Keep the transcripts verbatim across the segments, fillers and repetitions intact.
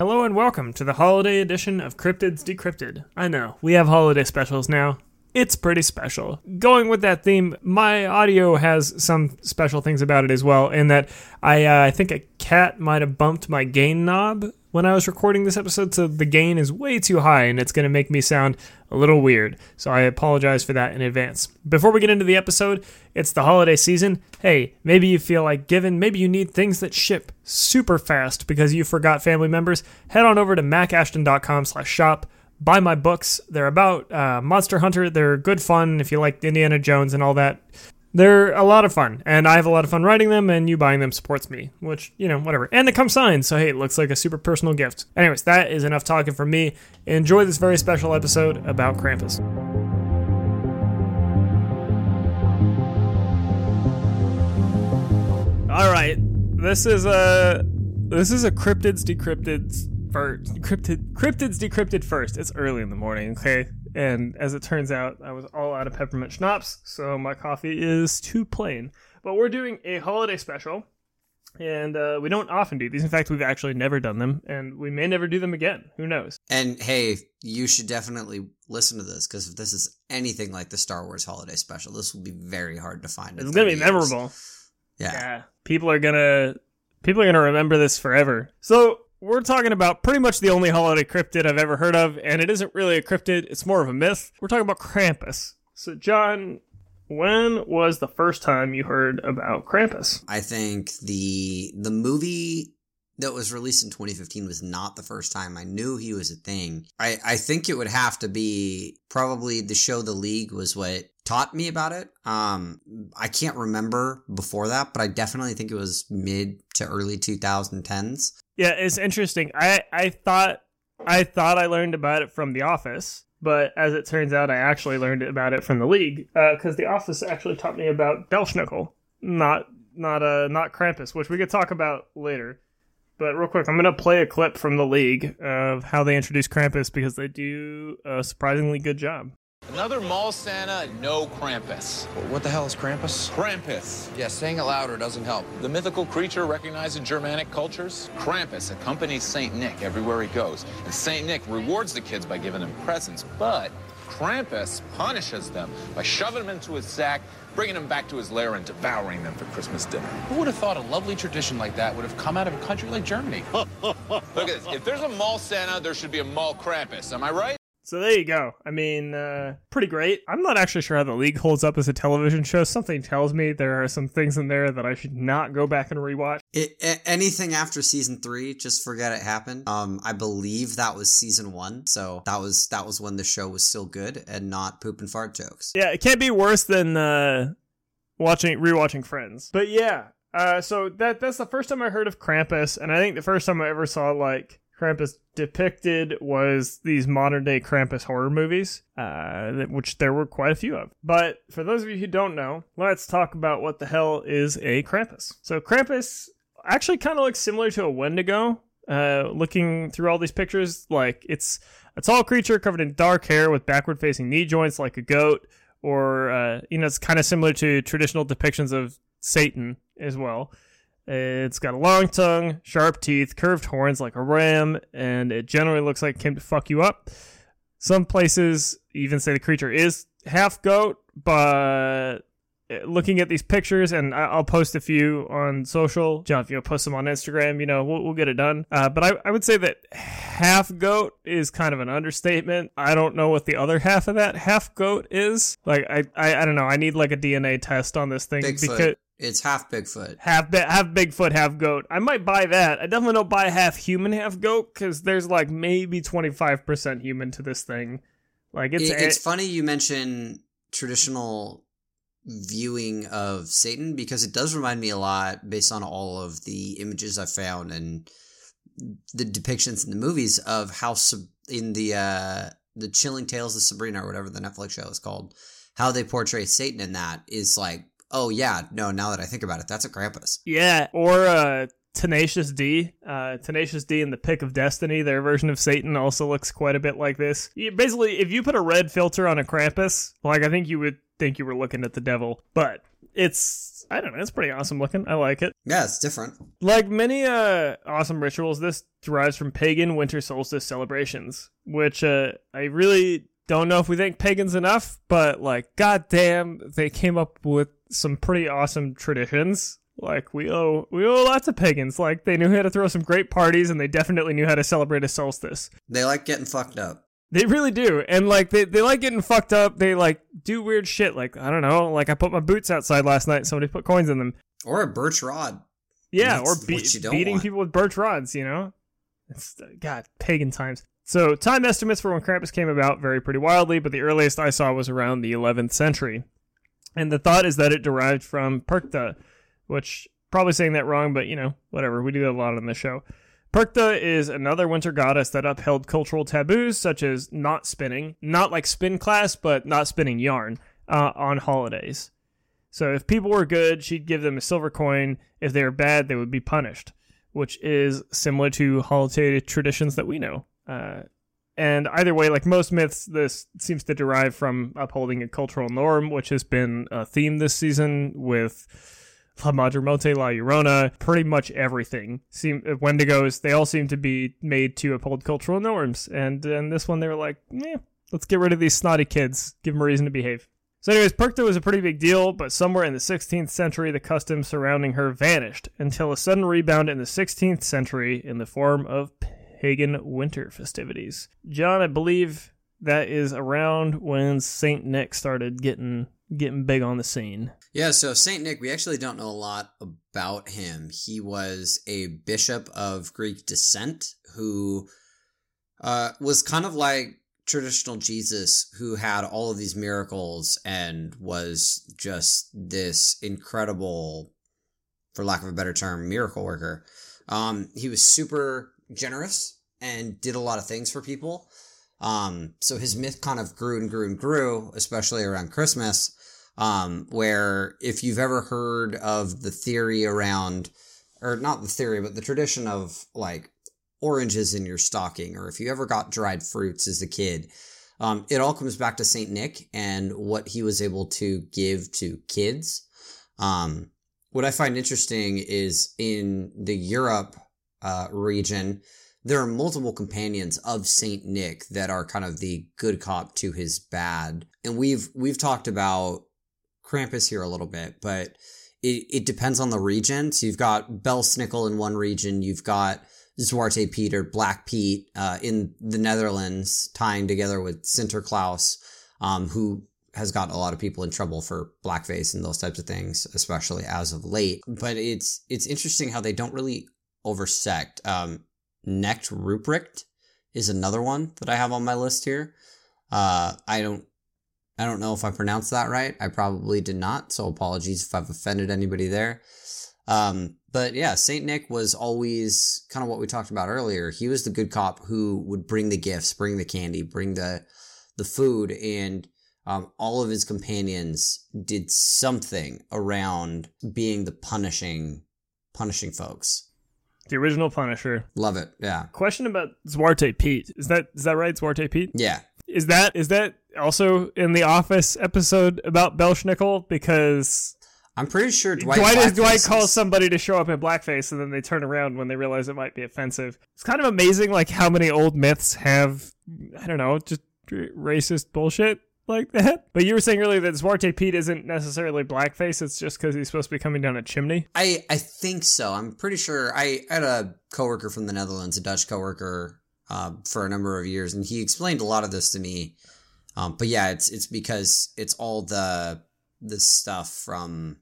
Hello and welcome to the holiday edition of Cryptids Decrypted. I know, we have holiday specials now. It's pretty special. Going with that theme, my audio has some special things about it as well, in that I, uh, I think a cat might have bumped my gain knob when I was recording this episode, so the gain is way too high, and it's going to make me sound a little weird, so I apologize for that in advance. Before we get into the episode, it's the holiday season. Hey, maybe you feel like giving, maybe you need things that ship super fast because you forgot family members. Head on over to macashton.com slash shop. Buy my books. They're about uh, Monster Hunter. They're good fun if you like Indiana Jones and all that. They're a lot of fun, and I have a lot of fun writing them, and you buying them supports me, which, you know, whatever. And they come signed, so hey, it looks like a super personal gift. Anyways, that is enough talking for me. Enjoy this very special episode about Krampus. All right, this is a this is a Cryptids Decrypted first. Cryptid Cryptids Decrypted first. It's early in the morning, okay? And as it turns out, I was all out of peppermint schnapps, so my coffee is too plain. But we're doing a holiday special, and uh, we don't often do these. In fact, we've actually never done them, and we may never do them again. Who knows? And hey, you should definitely listen to this, because if this is anything like the Star Wars holiday special, this will be very hard to find. It's going to be memorable. Yeah. yeah. People are going to people are going to remember this forever. So we're talking about pretty much the only holiday cryptid I've ever heard of, and it isn't really a cryptid, it's more of a myth. We're talking about Krampus. So, John, when was the first time you heard about Krampus? I think the the movie that was released in twenty fifteen was not the first time I knew he was a thing. I, I think it would have to be probably the show The League was what taught me about it. Um, I can't remember before that, but I definitely think it was mid to early twenty tens. Yeah, it's interesting. I, I thought I thought I learned about it from The Office, but as it turns out, I actually learned about it from The League, because uh, The Office actually taught me about Belsnickel, not not uh, not Krampus, which we could talk about later. But real quick, I'm going to play a clip from The League of how they introduce Krampus, because they do a surprisingly good job. Another mall Santa, no Krampus. What the hell is Krampus? Krampus. Yeah, saying it louder doesn't help. The mythical creature recognized in Germanic cultures, Krampus accompanies Saint Nick everywhere he goes. And Saint Nick rewards the kids by giving them presents, but Krampus punishes them by shoving them into his sack, bringing them back to his lair, and devouring them for Christmas dinner. Who would have thought a lovely tradition like that would have come out of a country like Germany? Look at this. If there's a mall Santa, there should be a mall Krampus. Am I right? So there you go. I mean, uh, pretty great. I'm not actually sure how The League holds up as a television show. Something tells me there are some things in there that I should not go back and rewatch. It, it, anything after season three, just forget it happened. Um, I believe that was season one, so that was that was when the show was still good and not poop and fart jokes. Yeah, it can't be worse than uh, watching rewatching Friends. But yeah, uh, so that that's the first time I heard of Krampus, and I think the first time I ever saw like Krampus depicted was these modern-day Krampus horror movies, uh, which there were quite a few of. But for those of you who don't know, let's talk about what the hell is a Krampus. So Krampus actually kind of looks similar to a Wendigo. Uh, looking through all these pictures, like it's a tall creature covered in dark hair with backward-facing knee joints like a goat, or uh, you know, it's kind of similar to traditional depictions of Satan as well. It's got a long tongue, sharp teeth, curved horns like a ram, and it generally looks like it came to fuck you up. Some places even say the creature is half goat, but looking at these pictures, and I'll post a few on social. John, if you post them on Instagram, you know, we'll, we'll get it done. Uh, but I, I would say that half goat is kind of an understatement. I don't know what the other half of that half goat is. Like, I, I, I don't know. I need like a D N A test on this thing. Bigfoot. Because it's half Bigfoot. Half half Bigfoot, half goat. I might buy that. I definitely don't buy half human, half goat, because there's like maybe twenty-five percent human to this thing. Like It's, it, it's it, funny you mention traditional viewing of Satan, because it does remind me a lot, based on all of the images I've found and the depictions in the movies, of how sub- in the, uh, the Chilling Tales of Sabrina, or whatever the Netflix show is called, how they portray Satan in that is like, oh, yeah. No, now that I think about it, that's a Krampus. Yeah. Or uh, Tenacious D. Uh, Tenacious D in The Pick of Destiny, their version of Satan, also looks quite a bit like this. You, basically, if you put a red filter on a Krampus, like I think you would think you were looking at the devil. But it's, I don't know, it's pretty awesome looking. I like it. Yeah, it's different. Like many uh, awesome rituals, this derives from pagan winter solstice celebrations, which uh, I really don't know if we thank pagans enough, but like, goddamn, they came up with some pretty awesome traditions. Like, we owe we owe lots of pagans. Like, they knew how to throw some great parties, and they definitely knew how to celebrate a solstice. They like getting fucked up. They really do. And, like, they, they like getting fucked up. They, like, do weird shit. Like, I don't know. Like, I put my boots outside last night, and somebody put coins in them. Or a birch rod. Yeah, That's or be- beating want. people with birch rods, you know? It's, God, pagan times. So, time estimates for when Krampus came about vary pretty wildly, but the earliest I saw was around the eleventh century. And the thought is that it derived from Perchta, which, probably saying that wrong, but, you know, whatever. We do that a lot on the show. Perchta is another winter goddess that upheld cultural taboos, such as not spinning, not like spin class, but not spinning yarn, uh, on holidays. So if people were good, she'd give them a silver coin. If they were bad, they would be punished, which is similar to holiday traditions that we know. Uh, and either way, like most myths, this seems to derive from upholding a cultural norm, which has been a theme this season with La Madre Monte, La Llorona, pretty much everything. Seem, Wendigos, they all seem to be made to uphold cultural norms. And in this one, they were like, eh, let's get rid of these snotty kids. Give them a reason to behave. So anyways, Perchta was a pretty big deal, but somewhere in the sixteenth century, the customs surrounding her vanished until a sudden rebound in the sixteenth century in the form of pagan winter festivities. John, I believe that is around when Saint Nick started getting... getting big on the scene. Yeah, so Saint Nick, we actually don't know a lot about him. He was a bishop of Greek descent who uh, was kind of like traditional Jesus, who had all of these miracles and was just this incredible, for lack of a better term, miracle worker. Um, he was super generous and did a lot of things for people. Um, so his myth kind of grew and grew and grew, especially around Christmas. Um, where if you've ever heard of the theory around, or not the theory, but the tradition of like oranges in your stocking, or if you ever got dried fruits as a kid, um, it all comes back to Saint Nick and what he was able to give to kids. Um, what I find interesting is in the Europe, uh, region, there are multiple companions of Saint Nick that are kind of the good cop to his bad. And we've, we've talked about Krampus here a little bit, but it, it depends on the region. So you've got Belsnickel in one region, you've got Zwarte Pieter, Black Pete, uh, in the Netherlands, tying together with Sinterklaas, um, who has gotten a lot of people in trouble for blackface and those types of things, especially as of late. But it's, it's interesting how they don't really oversect. Um, Knecht Ruprecht is another one that I have on my list here. Uh, I don't I don't know if I pronounced that right. I probably did not, so apologies if I've offended anybody there. Um, but yeah, Saint Nick was always kind of what we talked about earlier. He was the good cop who would bring the gifts, bring the candy, bring the the food, and um, all of his companions did something around being the punishing punishing folks. The original Punisher. Love it, yeah. Question about Zwarte Pete. Is that is that right, Zwarte Pete? Yeah. Is that is that also in the Office episode about Belsnickel? Because I'm pretty sure Dwight Dwight, is, Dwight calls somebody to show up in blackface, and then they turn around when they realize it might be offensive. It's kind of amazing, like, how many old myths have, I don't know, just racist bullshit like that. But you were saying earlier that Zwarte Pete isn't necessarily blackface, it's just because he's supposed to be coming down a chimney? I, I think so. I'm pretty sure. I, I had a coworker from the Netherlands, a Dutch coworker, uh, for a number of years, and he explained a lot of this to me. Um, but yeah, it's it's because it's all the the stuff from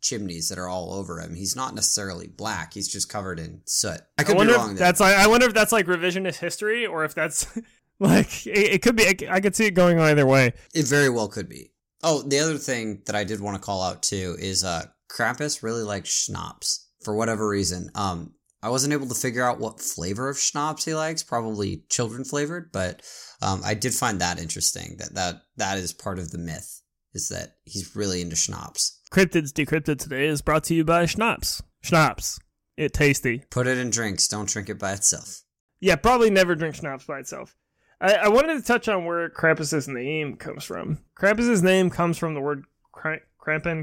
chimneys that are all over him. He's not necessarily black. He's just covered in soot. I could I be wrong there. That's like, I wonder if that's like revisionist history, or if that's... Like, it, it could be, I could see it going either way. It very well could be. Oh, the other thing that I did want to call out, too, is uh, Krampus really likes schnapps, for whatever reason. Um, I wasn't able to figure out what flavor of schnapps he likes, probably children-flavored, but um, I did find that interesting, that, that that is part of the myth, is that he's really into schnapps. Cryptids Decrypted today is brought to you by Schnapps. Schnapps. It tasty. Put it in drinks. Don't drink it by itself. Yeah, probably never drink schnapps by itself. I wanted to touch on where Krampus's name comes from. Krampus's name comes from the word krampen,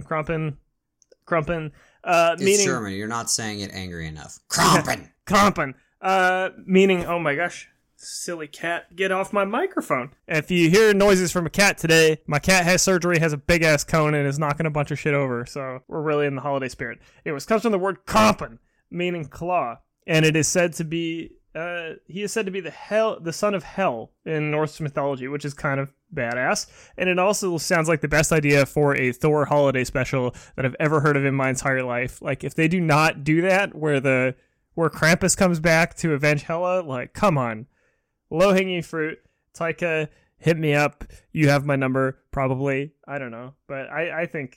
krampen, Krumpen, uh, it's meaning... It's German. You're not saying it angry enough. Krumpen! Krumpen. Uh, meaning, oh my gosh, silly cat, get off my microphone. If you hear noises from a cat today, my cat has surgery, has a big-ass cone, and is knocking a bunch of shit over, so we're really in the holiday spirit. Anyways, comes from the word Krumpen, meaning claw, and it is said to be... Uh, he is said to be the hell, the son of hell in Norse mythology, which is kind of badass. And it also sounds like the best idea for a Thor holiday special that I've ever heard of in my entire life. Like, if they do not do that, where the where Krampus comes back to avenge Hela, like, come on. Low-hanging fruit. Taika, hit me up. You have my number, probably. I don't know. But I, I think...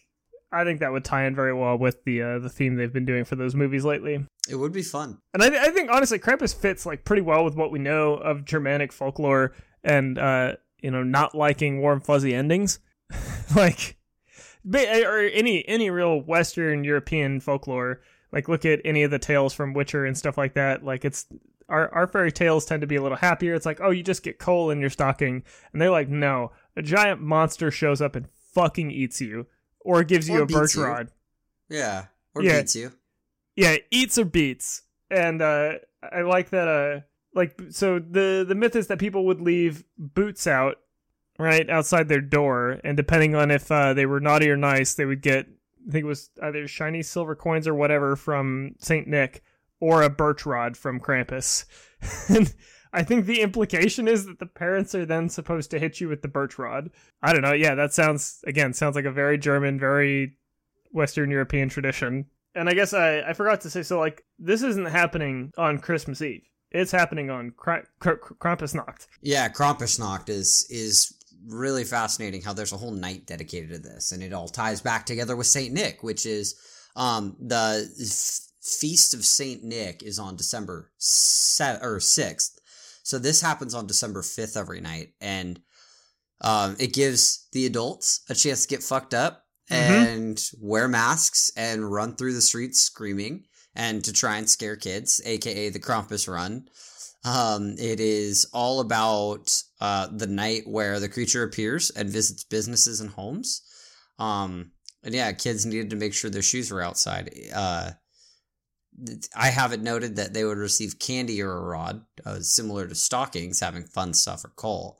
I think that would tie in very well with the uh, the theme they've been doing for those movies lately. It would be fun. And I, th- I think, honestly, Krampus fits like pretty well with what we know of Germanic folklore and, uh, you know, not liking warm, fuzzy endings. Like, or any any real Western European folklore. Like, look at any of the tales from Witcher and stuff like that. Like, it's... Our, our fairy tales tend to be a little happier. It's like, oh, you just get coal in your stocking. And they're like, no. A giant monster shows up and fucking eats you. Or gives you or a birch you. rod. Yeah. Or yeah. beats you. Yeah, eats or beats. And uh, I like that. Uh, like, so the, the myth is that people would leave boots out, right, outside their door. And depending on if uh, they were naughty or nice, they would get, I think it was either shiny silver coins or whatever from Saint Nick or a birch rod from Krampus. And I think the implication is that the parents are then supposed to hit you with the birch rod. I don't know. Yeah, that sounds, again, sounds like a very German, very Western European tradition. And I guess I, I forgot to say, so, like, this isn't happening on Christmas Eve. It's happening on Kr- Kr- Kr- Krampusnacht. Yeah, Krampusnacht is is really fascinating how there's a whole night dedicated to this. And it all ties back together with Saint Nick, which is um, the f- Feast of Saint Nick is on December se- or sixth. So this happens on December fifth every night, and um, it gives the adults a chance to get fucked up and mm-hmm. wear masks and run through the streets screaming and to try and scare kids, a k a the Krampus Run. Um, it is all about uh, the night where the creature appears and visits businesses and homes. Um, and yeah, kids needed to make sure their shoes were outside. Uh I have it noted that they would receive candy or a rod, uh, similar to stockings, having fun stuff or coal.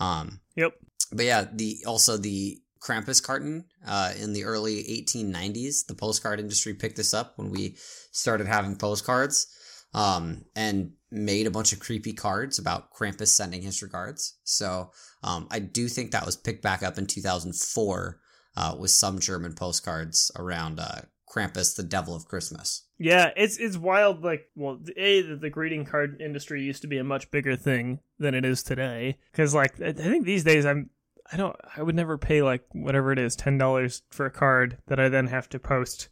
Um, yep. But yeah, the also the Krampus carton uh, in the early eighteen nineties, the postcard industry picked this up when we started having postcards um, and made a bunch of creepy cards about Krampus sending his regards. So um, I do think that was picked back up in two thousand four uh, with some German postcards around uh, Krampus, the devil of Christmas. Yeah, it's it's wild, like, well, A, the greeting card industry used to be a much bigger thing than it is today. Because, like, I think these days, I'm, I don't, I would never pay, like, whatever it is, ten dollars for a card that I then have to post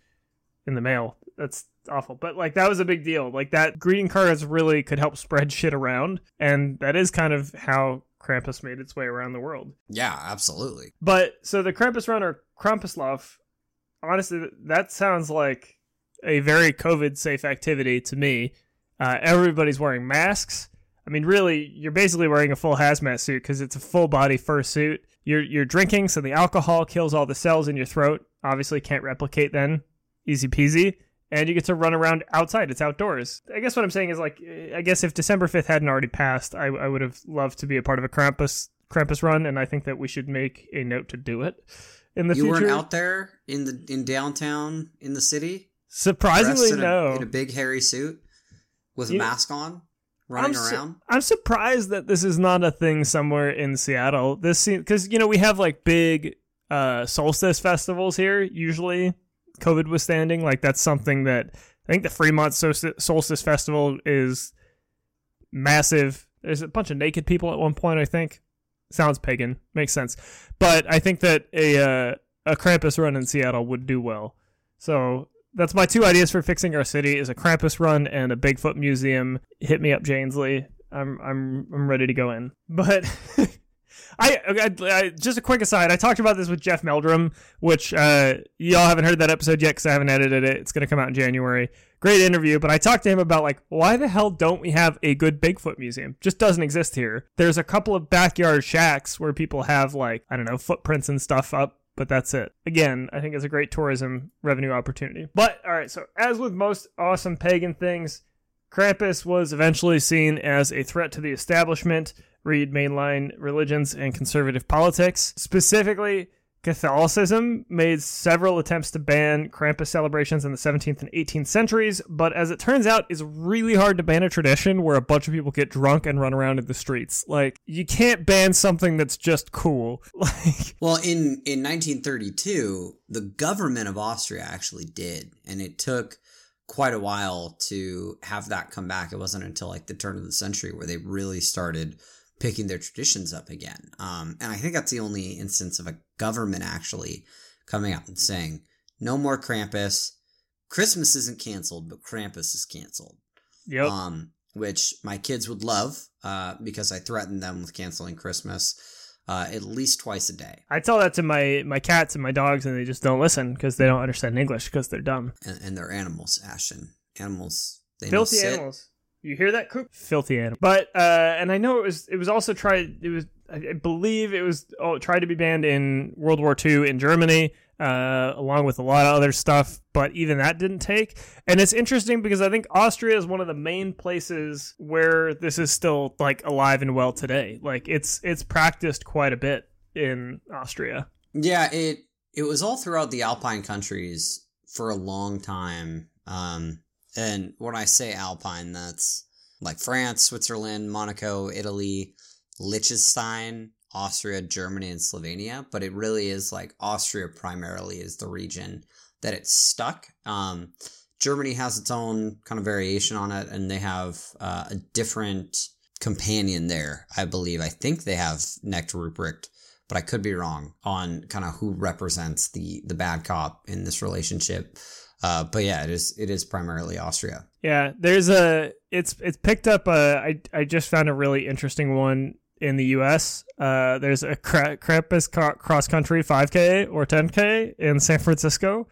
in the mail. That's awful. But, like, that was a big deal. Like, that greeting cards really could help spread shit around. And that is kind of how Krampus made its way around the world. Yeah, absolutely. But, so the Krampus Run or Krampuslauf, honestly, that sounds like a very COVID-safe activity to me. Uh, everybody's wearing masks. I mean, really, you're basically wearing a full hazmat suit because it's a full-body fursuit. You're you're drinking, so the alcohol kills all the cells in your throat. Obviously, can't replicate then. Easy peasy. And you get to run around outside. It's outdoors. I guess what I'm saying is, like, I guess if December fifth hadn't already passed, I, I would have loved to be a part of a Krampus Krampus run, and I think that we should make a note to do it in the future. You weren't out there in the in downtown in the city? Surprisingly, in a, no. In a big hairy suit with a you, mask on, running I'm su- around. I'm surprised that this is not a thing somewhere in Seattle. This seems because you know we have like big uh, solstice festivals here. Usually, COVID withstanding, like that's something that I think the Fremont Solstice Festival is massive. There's a bunch of naked people at one point. I think sounds pagan, makes sense, but I think that a uh, a Krampus run in Seattle would do well. So. That's my two ideas for fixing our city is a Krampus run and a Bigfoot museum. Hit me up, Janesley. I'm I'm I'm ready to go in. But I, I, I just a quick aside. I talked about this with Jeff Meldrum, which uh, y'all haven't heard that episode yet because I haven't edited it. It's going to come out in January. Great interview. But I talked to him about like, why the hell don't we have a good Bigfoot museum? Just doesn't exist here. There's a couple of backyard shacks where people have like, I don't know, footprints and stuff up. but that's it. Again, I think it's a great tourism revenue opportunity. But, all right, so as with most awesome pagan things, Krampus was eventually seen as a threat to the establishment, read mainline religions and conservative politics. Specifically, Catholicism made several attempts to ban Krampus celebrations in the seventeenth and eighteenth centuries, but as it turns out, it's really hard to ban a tradition where a bunch of people get drunk and run around in the streets. Like, you can't ban something that's just cool. Like, well, in, in nineteen thirty-two, the government of Austria actually did, and it took quite a while to have that come back. It wasn't until, like, the turn of the century where they really started picking their traditions up again. Um, and I think that's the only instance of a government actually coming out and saying, no more Krampus. Christmas isn't canceled, but Krampus is canceled. Yep. Um, which my kids would love uh, because I threatened them with canceling Christmas uh, at least twice a day. I tell that to my, my cats and my dogs, and they just don't listen because they don't understand English because they're dumb. And, and they're animals, Ashton. Animals. They Filthy animals. You hear that, Coop? Filthy animal. But, uh, and I know it was, it was also tried, it was, I believe it was oh, tried to be banned in World War Two in Germany, uh, along with a lot of other stuff, but even that didn't take. And it's interesting because I think Austria is one of the main places where this is still, like, alive and well today. Like, it's, it's practiced quite a bit in Austria. Yeah, it, it was all throughout the Alpine countries for a long time, um... And when I say Alpine, that's like France, Switzerland, Monaco, Italy, Liechtenstein, Austria, Germany, and Slovenia. But it really is like Austria primarily is the region that it's stuck. Um, Germany has its own kind of variation on it, and they have uh, a different companion there, I believe. I think they have Knecht Ruprecht, but I could be wrong on kind of who represents the, the bad cop in this relationship. Uh, but yeah, it is it is primarily Austria. Yeah, there's a it's it's picked up. A, I I just found a really interesting one in the U S. Uh, there's a Krampus cross country five K or ten K in San Francisco,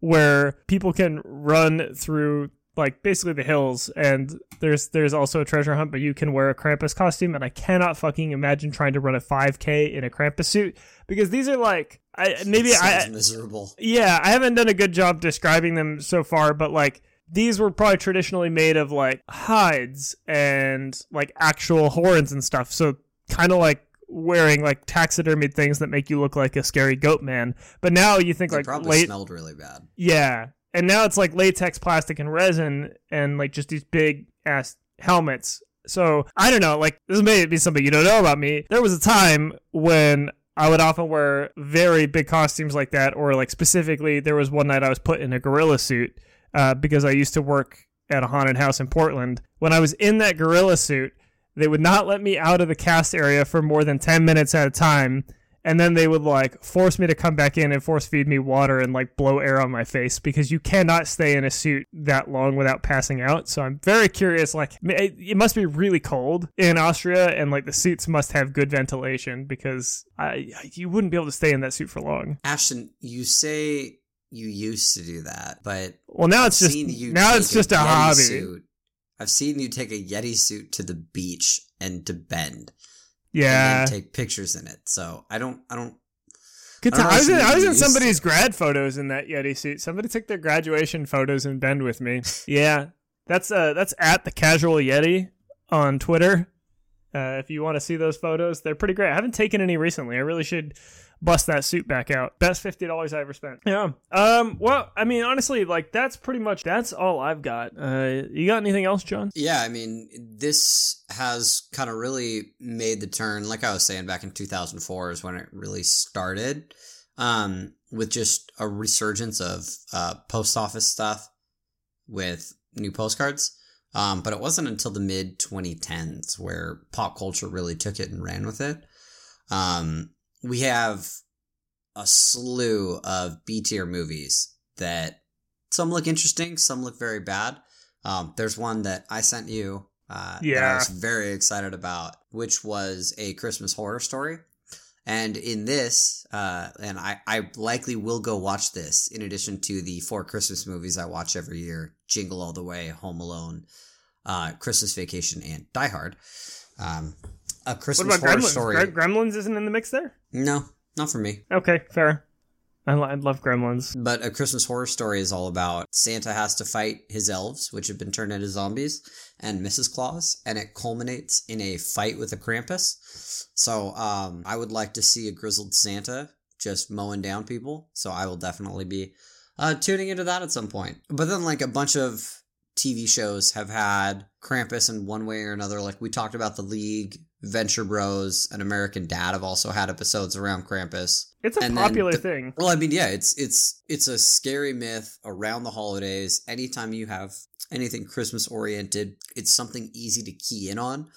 where people can run through like basically the hills, and there's there's also a treasure hunt, but you can wear a Krampus costume. And I cannot fucking imagine trying to run a five K in a Krampus suit because these are like. I, maybe I miserable. Yeah, I haven't done a good job describing them so far, but like these were probably traditionally made of like hides and like actual horns and stuff. So kind of like wearing like taxidermied things that make you look like a scary goat man. But now you think they like probably late- smelled really bad. Yeah, and now it's like latex, plastic, and resin, and like just these big ass helmets. So I don't know. Like this may be something you don't know about me. There was a time when I would often wear very big costumes like that, or like specifically, there was one night I was put in a gorilla suit uh, because I used to work at a haunted house in Portland. When I was in that gorilla suit, they would not let me out of the cast area for more than ten minutes at a time, and then they would like force me to come back in and force feed me water and like blow air on my face because you cannot stay in a suit that long without passing out. So I'm very curious, like it must be really cold in Austria and like the suits must have good ventilation because I, you wouldn't be able to stay in that suit for long. Ashton, you say you used to do that, but well now it's just now it's just a hobby. Suit. I've seen you take a Yeti suit to the beach and to bend. Yeah, and take pictures in it. So I don't, I don't. Good time. I, I was in, I was in somebody's grad photos in that Yeti suit. Somebody took their graduation photos in Bend with me. Yeah, that's uh, that's at the Casual Yeti on Twitter. Uh, if you want to see those photos, they're pretty great. I haven't taken any recently. I really should bust that suit back out. Best fifty dollars I ever spent. Yeah. Um. Well, I mean, honestly, like that's pretty much that's all I've got. Uh, you got anything else, John? Yeah. I mean, this has kind of really made the turn. Like I was saying, back in two thousand four is when it really started. Um, with just a resurgence of uh post office stuff with new postcards. Um, but it wasn't until the mid twenty tens where pop culture really took it and ran with it. Um, we have a slew of B-tier movies that some look interesting, some look very bad. Um, there's one that I sent you uh, yeah. that I was very excited about, which was A Christmas Horror Story. And in this, uh, and I, I likely will go watch this in addition to the four Christmas movies I watch every year, Jingle All the Way, Home Alone, uh, Christmas Vacation, and Die Hard. Um, a Christmas Horror Story. What about Gremlins? Gremlins isn't in the mix there? No, not for me. Okay, fair. I love Gremlins. But A Christmas Horror Story is all about Santa has to fight his elves, which have been turned into zombies, and Missus Claus, and it culminates in a fight with a Krampus. So um, I would like to see a grizzled Santa just mowing down people, so I will definitely be uh, tuning into that at some point. But then, like, a bunch of T V shows have had Krampus in one way or another. Like, we talked about The League, Venture Bros, and American Dad have also had episodes around Krampus. It's a and popular th- thing. Well, I mean, yeah, it's it's it's a scary myth around the holidays. Anytime you have anything Christmas-oriented, it's something easy to key in on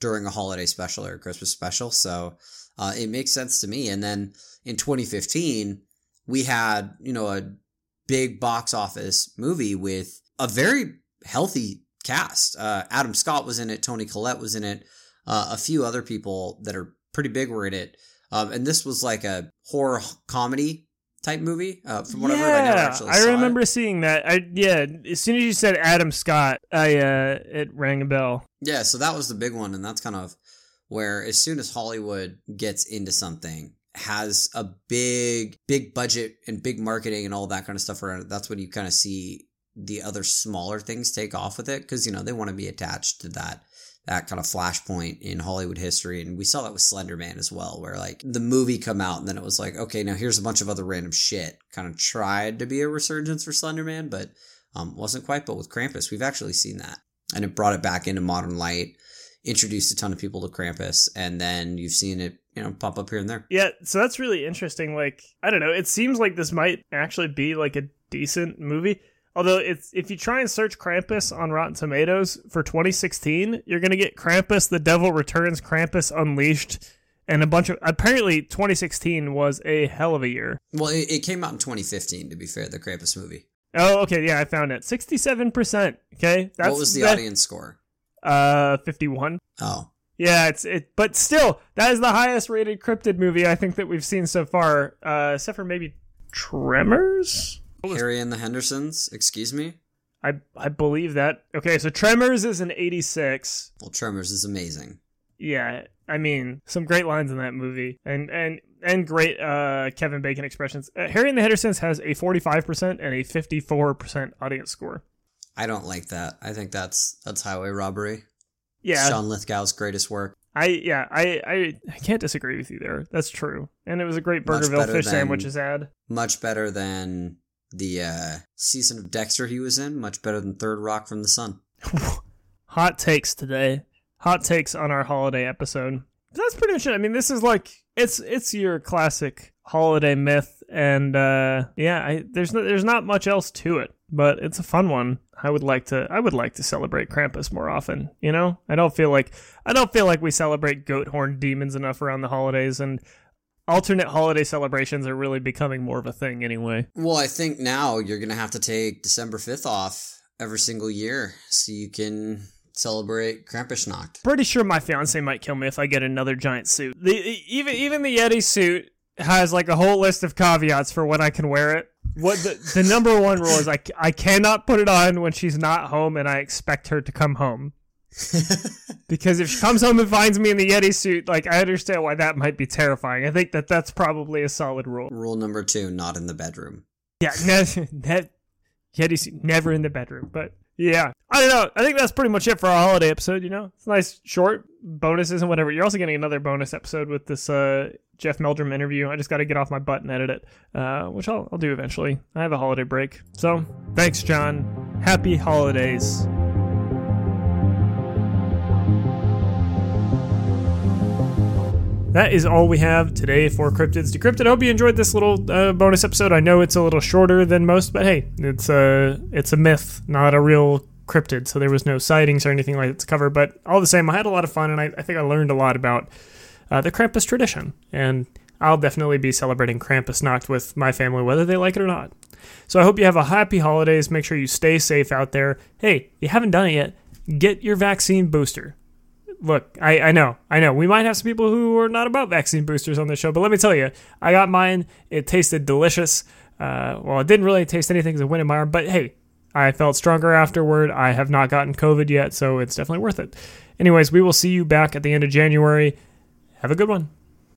during a holiday special or a Christmas special. So uh, it makes sense to me. And then in twenty fifteen, we had, you know, a big box office movie with a very healthy cast. Uh, Adam Scott was in it. Toni Collette was in it. Uh, a few other people that are pretty big were in it. Um, and this was like a horror comedy type movie. Uh, from what yeah, I heard, I never actually saw it. I remember it. seeing that. I Yeah, as soon as you said Adam Scott, I uh, it rang a bell. Yeah, so that was the big one. And that's kind of where, as soon as Hollywood gets into something, has a big, big budget and big marketing and all that kind of stuff around it, that's when you kind of see the other smaller things take off with it. Because, you know, they want to be attached to that. that kind of flashpoint in Hollywood history. And we saw that with Slender Man as well, where like the movie come out and then it was like, okay, now here's a bunch of other random shit. Kind of tried to be a resurgence for Slender Man, but um, wasn't quite. But with Krampus, we've actually seen that. And it brought it back into modern light, introduced a ton of people to Krampus, and then you've seen it, you know, pop up here and there. Yeah, so that's really interesting. Like, I don't know, it seems like this might actually be like a decent movie. Although, it's, if you try and search Krampus on Rotten Tomatoes for twenty sixteen, you're going to get Krampus, The Devil Returns, Krampus Unleashed, and a bunch of... Apparently, twenty sixteen was a hell of a year. Well, it, it came out in twenty fifteen, to be fair, the Krampus movie. Oh, okay, yeah, I found it. sixty-seven percent, okay? That's what was the that, audience score? Uh, fifty-one. Oh. Yeah, it's it, but still, that is the highest-rated cryptid movie I think that we've seen so far, uh, except for maybe Tremors? Harry and the Hendersons, excuse me? I I believe that. Okay, so Tremors is an eighty-six. Well, Tremors is amazing. Yeah, I mean, some great lines in that movie. And and, and great uh, Kevin Bacon expressions. Uh, Harry and the Hendersons has a forty-five percent and a fifty-four percent audience score. I don't like that. I think that's that's highway robbery. Yeah. John Lithgow's greatest work. I yeah, I, I I can't disagree with you there. That's true. And it was a great Burgerville fish sandwiches ad. Much better than... The uh, season of Dexter he was in, much better than Third Rock from the Sun. Hot takes today. Hot takes on our holiday episode. That's pretty much it. I mean, this is like, it's it's your classic holiday myth. And uh, yeah, I, there's no, there's not much else to it, but it's a fun one. I would like to I would like to celebrate Krampus more often. You know, I don't feel like I don't feel like we celebrate goat horned demons enough around the holidays, and alternate holiday celebrations are really becoming more of a thing anyway. Well, I think now you're going to have to take December fifth off every single year so you can celebrate Krampusnacht. Pretty sure my fiance might kill me if I get another giant suit. The, even even the Yeti suit has like a whole list of caveats for when I can wear it. What the, the number one rule is I, I cannot put it on when she's not home and I expect her to come home. Because if she comes home and finds me in the Yeti suit, like, I understand why that might be terrifying. I think that that's probably a solid rule. Rule number two, not in the bedroom. Yeah, ne- ne- Yeti suit, never in the bedroom. But yeah, I don't know. I think that's pretty much it for our holiday episode, you know? It's nice, short bonuses and whatever. You're also getting another bonus episode with this uh, Jeff Meldrum interview. I just got to get off my butt and edit it, uh, which I'll, I'll do eventually. I have a holiday break. So thanks, John. Happy holidays. That is all we have today for Cryptids Decrypted. I hope you enjoyed this little uh, bonus episode. I know it's a little shorter than most, but hey, it's a, it's a myth, not a real cryptid, so there was no sightings or anything like that to cover. But all the same, I had a lot of fun, and I, I think I learned a lot about uh, the Krampus tradition. And I'll definitely be celebrating Krampusnacht with my family, whether they like it or not. So I hope you have a happy holidays. Make sure you stay safe out there. Hey, if you haven't done it yet, get your vaccine booster. Look, I, I know, I know. We might have some people who are not about vaccine boosters on this show, but let me tell you, I got mine. It tasted delicious. Uh, well, it didn't really taste anything because it went in my arm, but hey, I felt stronger afterward. I have not gotten COVID yet, so it's definitely worth it. Anyways, we will see you back at the end of January. Have a good one.